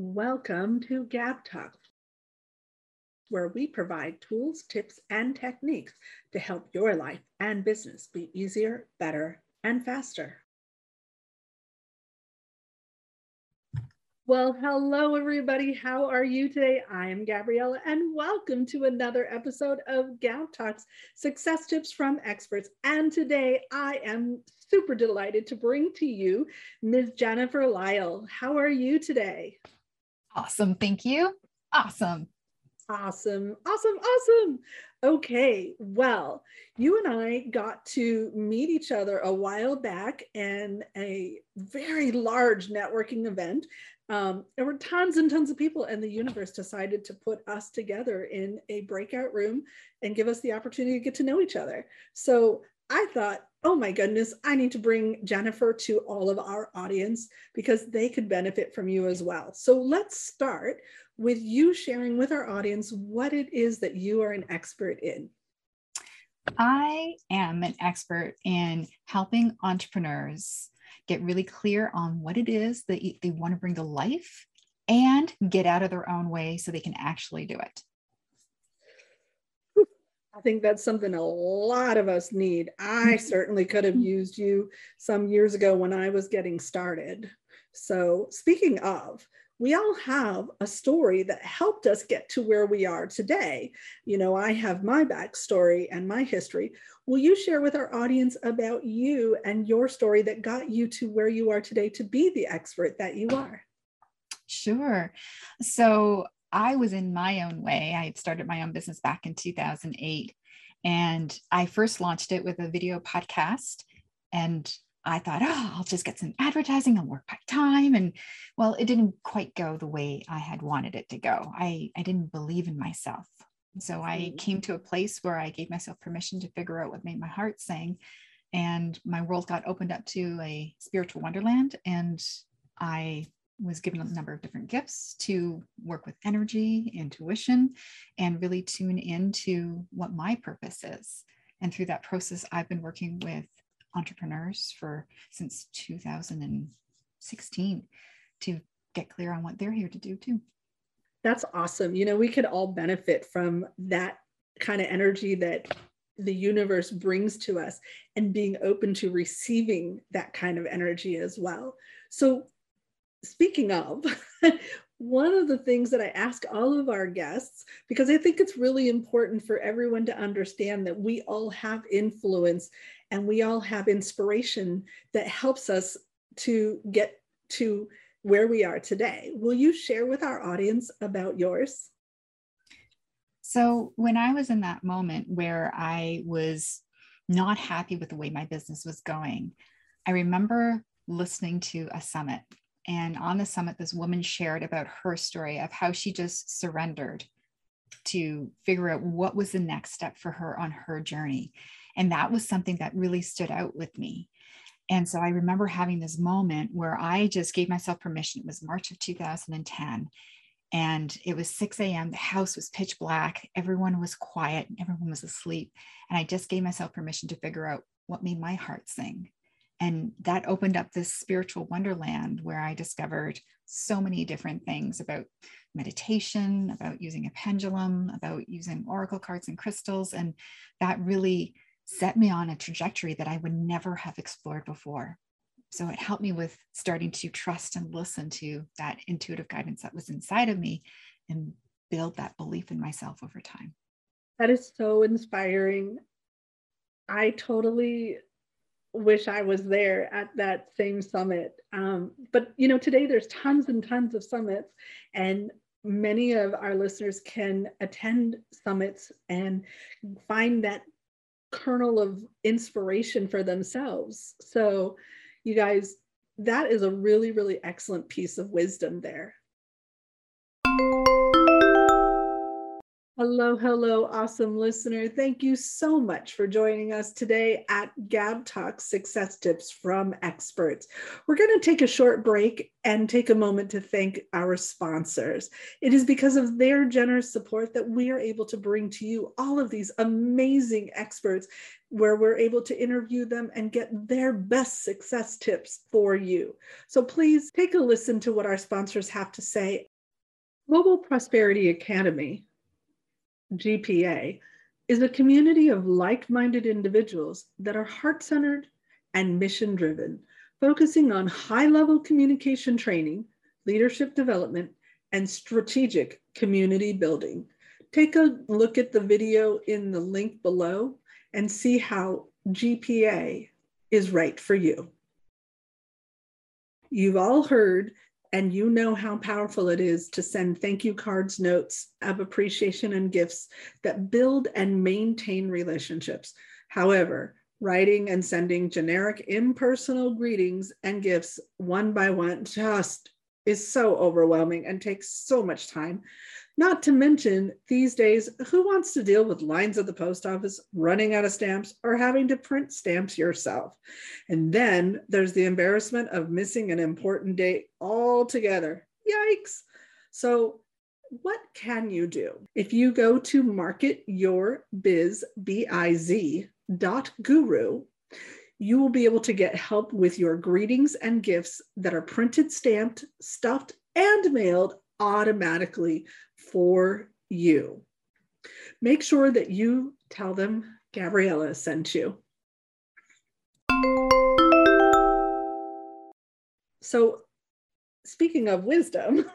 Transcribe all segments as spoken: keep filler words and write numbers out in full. Welcome to GabTalks, where we provide tools, tips, and techniques to help your life and business be easier, better, and faster. Well, hello, everybody. How are you today? I am Gabriella, and welcome to another episode of GabTalks Success Tips from Experts. And today, I am super delighted to bring to you Miz Jennifer Lyall. How are you today? Awesome. Thank you. Awesome. Awesome. Awesome. Awesome. Okay. Well, you and I got to meet each other a while back in a very large networking event. Um, there were tons and tons of people, and the universe decided to put us together in a breakout room and give us the opportunity to get to know each other. So I thought, oh my goodness, I need to bring Jennifer to all of our audience because they could benefit from you as well. So let's start with you sharing with our audience what it is that you are an expert in. I am an expert in helping entrepreneurs get really clear on what it is that they want to bring to life and get out of their own way so they can actually do it. I think that's something a lot of us need. I certainly could have used you some years ago when I was getting started. So speaking of, we all have a story that helped us get to where we are today. You know, I have my backstory and my history. Will you share with our audience about you and your story that got you to where you are today to be the expert that you are? Sure. So I was in my own way. I had started my own business back in two thousand eight, and I first launched it with a video podcast, and I thought, oh, I'll just get some advertising, I'll work part-time. And well, it didn't quite go the way I had wanted it to go. I, I didn't believe in myself. So I came to a place where I gave myself permission to figure out what made my heart sing, and my world got opened up to a spiritual wonderland, and I was given a number of different gifts to work with energy, intuition, and really tune into what my purpose is. And through that process, I've been working with entrepreneurs for since two thousand sixteen to get clear on what they're here to do too. That's awesome. You know, we could all benefit from that kind of energy that the universe brings to us and being open to receiving that kind of energy as well. So speaking of, one of the things that I ask all of our guests, because I think it's really important for everyone to understand that we all have influence and we all have inspiration that helps us to get to where we are today. Will you share with our audience about yours? So when I was in that moment where I was not happy with the way my business was going, I remember listening to a summit. And on the summit, this woman shared about her story of how she just surrendered to figure out what was the next step for her on her journey. And that was something that really stood out with me. And so I remember having this moment where I just gave myself permission. It was March of two thousand ten, and it was six a.m. The house was pitch black. Everyone was quiet. Everyone was asleep. And I just gave myself permission to figure out what made my heart sing. And that opened up this spiritual wonderland where I discovered so many different things about meditation, about using a pendulum, about using oracle cards and crystals. And that really set me on a trajectory that I would never have explored before. So it helped me with starting to trust and listen to that intuitive guidance that was inside of me and build that belief in myself over time. That is so inspiring. I totally wish I was there at that same summit. Um, but, you know, today there's tons and tons of summits, and many of our listeners can attend summits and find that kernel of inspiration for themselves. So you guys, that is a really, really excellent piece of wisdom there. Hello, hello, awesome listener. Thank you so much for joining us today at GabTalks Success Tips from Experts. We're going to take a short break and take a moment to thank our sponsors. It is because of their generous support that we are able to bring to you all of these amazing experts where we're able to interview them and get their best success tips for you. So please take a listen to what our sponsors have to say. Global Prosperity Academy, G P A, is a community of like-minded individuals that are heart-centered and mission-driven, focusing on high-level communication training, leadership development, and strategic community building. Take a look at the video in the link below and see how G P A is right for you. You've all heard and you know how powerful it is to send thank you cards, notes of appreciation, and gifts that build and maintain relationships. However, writing and sending generic impersonal greetings and gifts one by one just is so overwhelming and takes so much time. Not to mention, these days, who wants to deal with lines at the post office, running out of stamps, or having to print stamps yourself? And then there's the embarrassment of missing an important date altogether. Yikes! So what can you do? If you go to market your biz, B I Z, dot guru, you will be able to get help with your greetings and gifts that are printed, stamped, stuffed, and mailed automatically for you. Make sure that you tell them Gabriella sent you. So, speaking of wisdom,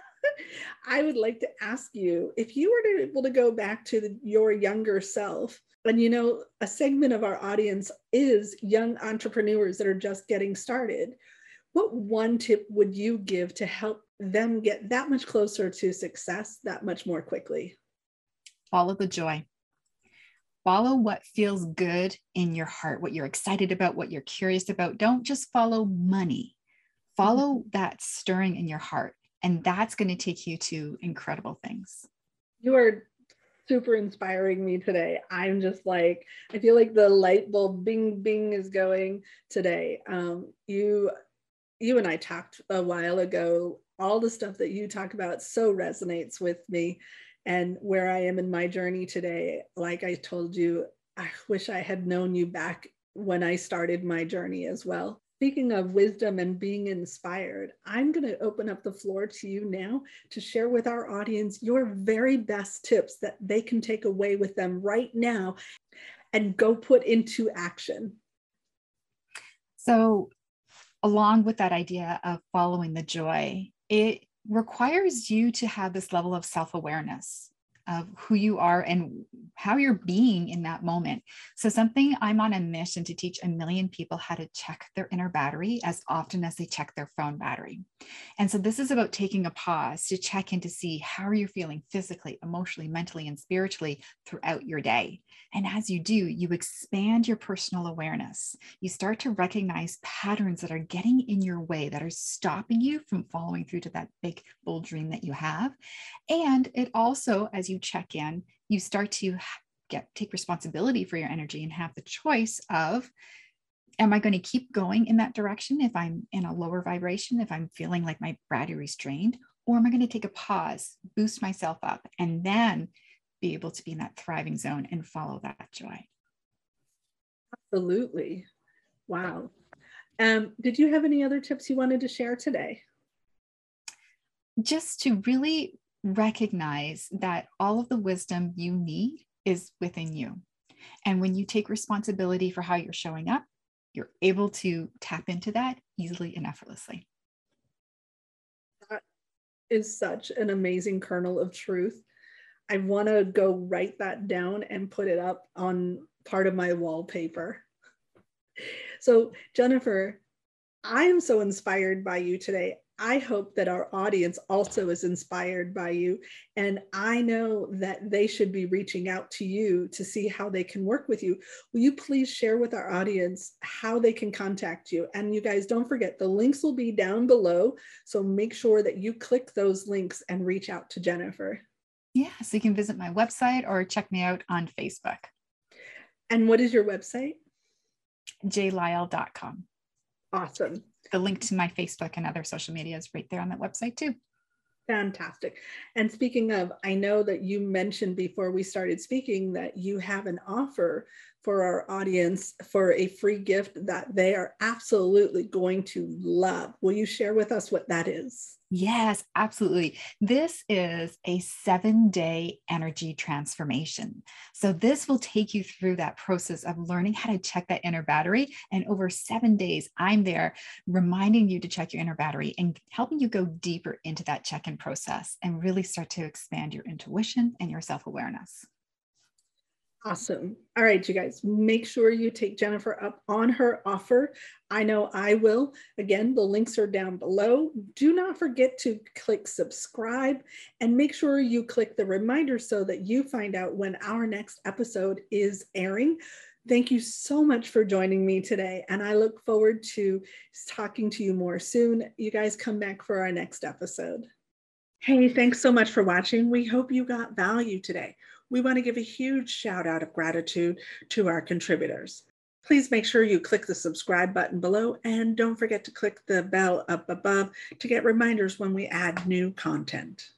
I would like to ask you, if you were able to go back to the, your younger self, and you know, a segment of our audience is young entrepreneurs that are just getting started, what one tip would you give to help them get that much closer to success that much more quickly? Follow the joy. Follow what feels good in your heart, what you're excited about, what you're curious about. Don't just follow money. Follow mm-hmm. that stirring in your heart, and that's going to take you to incredible things. You are super inspiring me today. I'm just like, I feel like the light bulb bing, bing is going today. Um, you You and I talked a while ago. All the stuff that you talk about so resonates with me and where I am in my journey today. Like I told you, I wish I had known you back when I started my journey as well. Speaking of wisdom and being inspired, I'm going to open up the floor to you now to share with our audience your very best tips that they can take away with them right now and go put into action. So, along with that idea of following the joy, it requires you to have this level of self-awareness of who you are and how you're being in that moment. So something I'm on a mission to teach a million people how to check their inner battery as often as they check their phone battery. And so this is about taking a pause to check in to see how are you feeling physically, emotionally, mentally, and spiritually throughout your day. And as you do, you expand your personal awareness. You start to recognize patterns that are getting in your way, that are stopping you from following through to that big, bold dream that you have. And it also, as you you check in, you start to get take responsibility for your energy and have the choice of, am I going to keep going in that direction if I'm in a lower vibration, if I'm feeling like my battery is drained, or am I going to take a pause, boost myself up, and then be able to be in that thriving zone and follow that joy? Absolutely. Wow. Um, did you have any other tips you wanted to share today? Just to really recognize that all of the wisdom you need is within you. And when you take responsibility for how you're showing up, you're able to tap into that easily and effortlessly. That is such an amazing kernel of truth. I want to go write that down and put it up on part of my wallpaper. So, Jennifer, I am so inspired by you today. I hope that our audience also is inspired by you. And I know that they should be reaching out to you to see how they can work with you. Will you please share with our audience how they can contact you? And you guys, don't forget, the links will be down below. So make sure that you click those links and reach out to Jennifer. Yeah, so you can visit my website or check me out on Facebook. And what is your website? j lyall dot com. Awesome. The link to my Facebook and other social media is right there on that website too. Fantastic. And speaking of, I know that you mentioned before we started speaking that you have an offer for our audience for a free gift that they are absolutely going to love. Will you share with us what that is? Yes, absolutely. This is a seven-day energy transformation. So this will take you through that process of learning how to check that inner battery. And over seven days, I'm there reminding you to check your inner battery and helping you go deeper into that check-in process and really start to expand your intuition and your self-awareness. Awesome. All right, you guys, make sure you take Jennifer up on her offer. I know I will. Again, the links are down below. Do not forget to click subscribe and make sure you click the reminder so that you find out when our next episode is airing. Thank you so much for joining me today, and I look forward to talking to you more soon. You guys come back for our next episode. Hey, thanks so much for watching. We hope you got value today. We want to give a huge shout out of gratitude to our contributors. Please make sure you click the subscribe button below and don't forget to click the bell up above to get reminders when we add new content.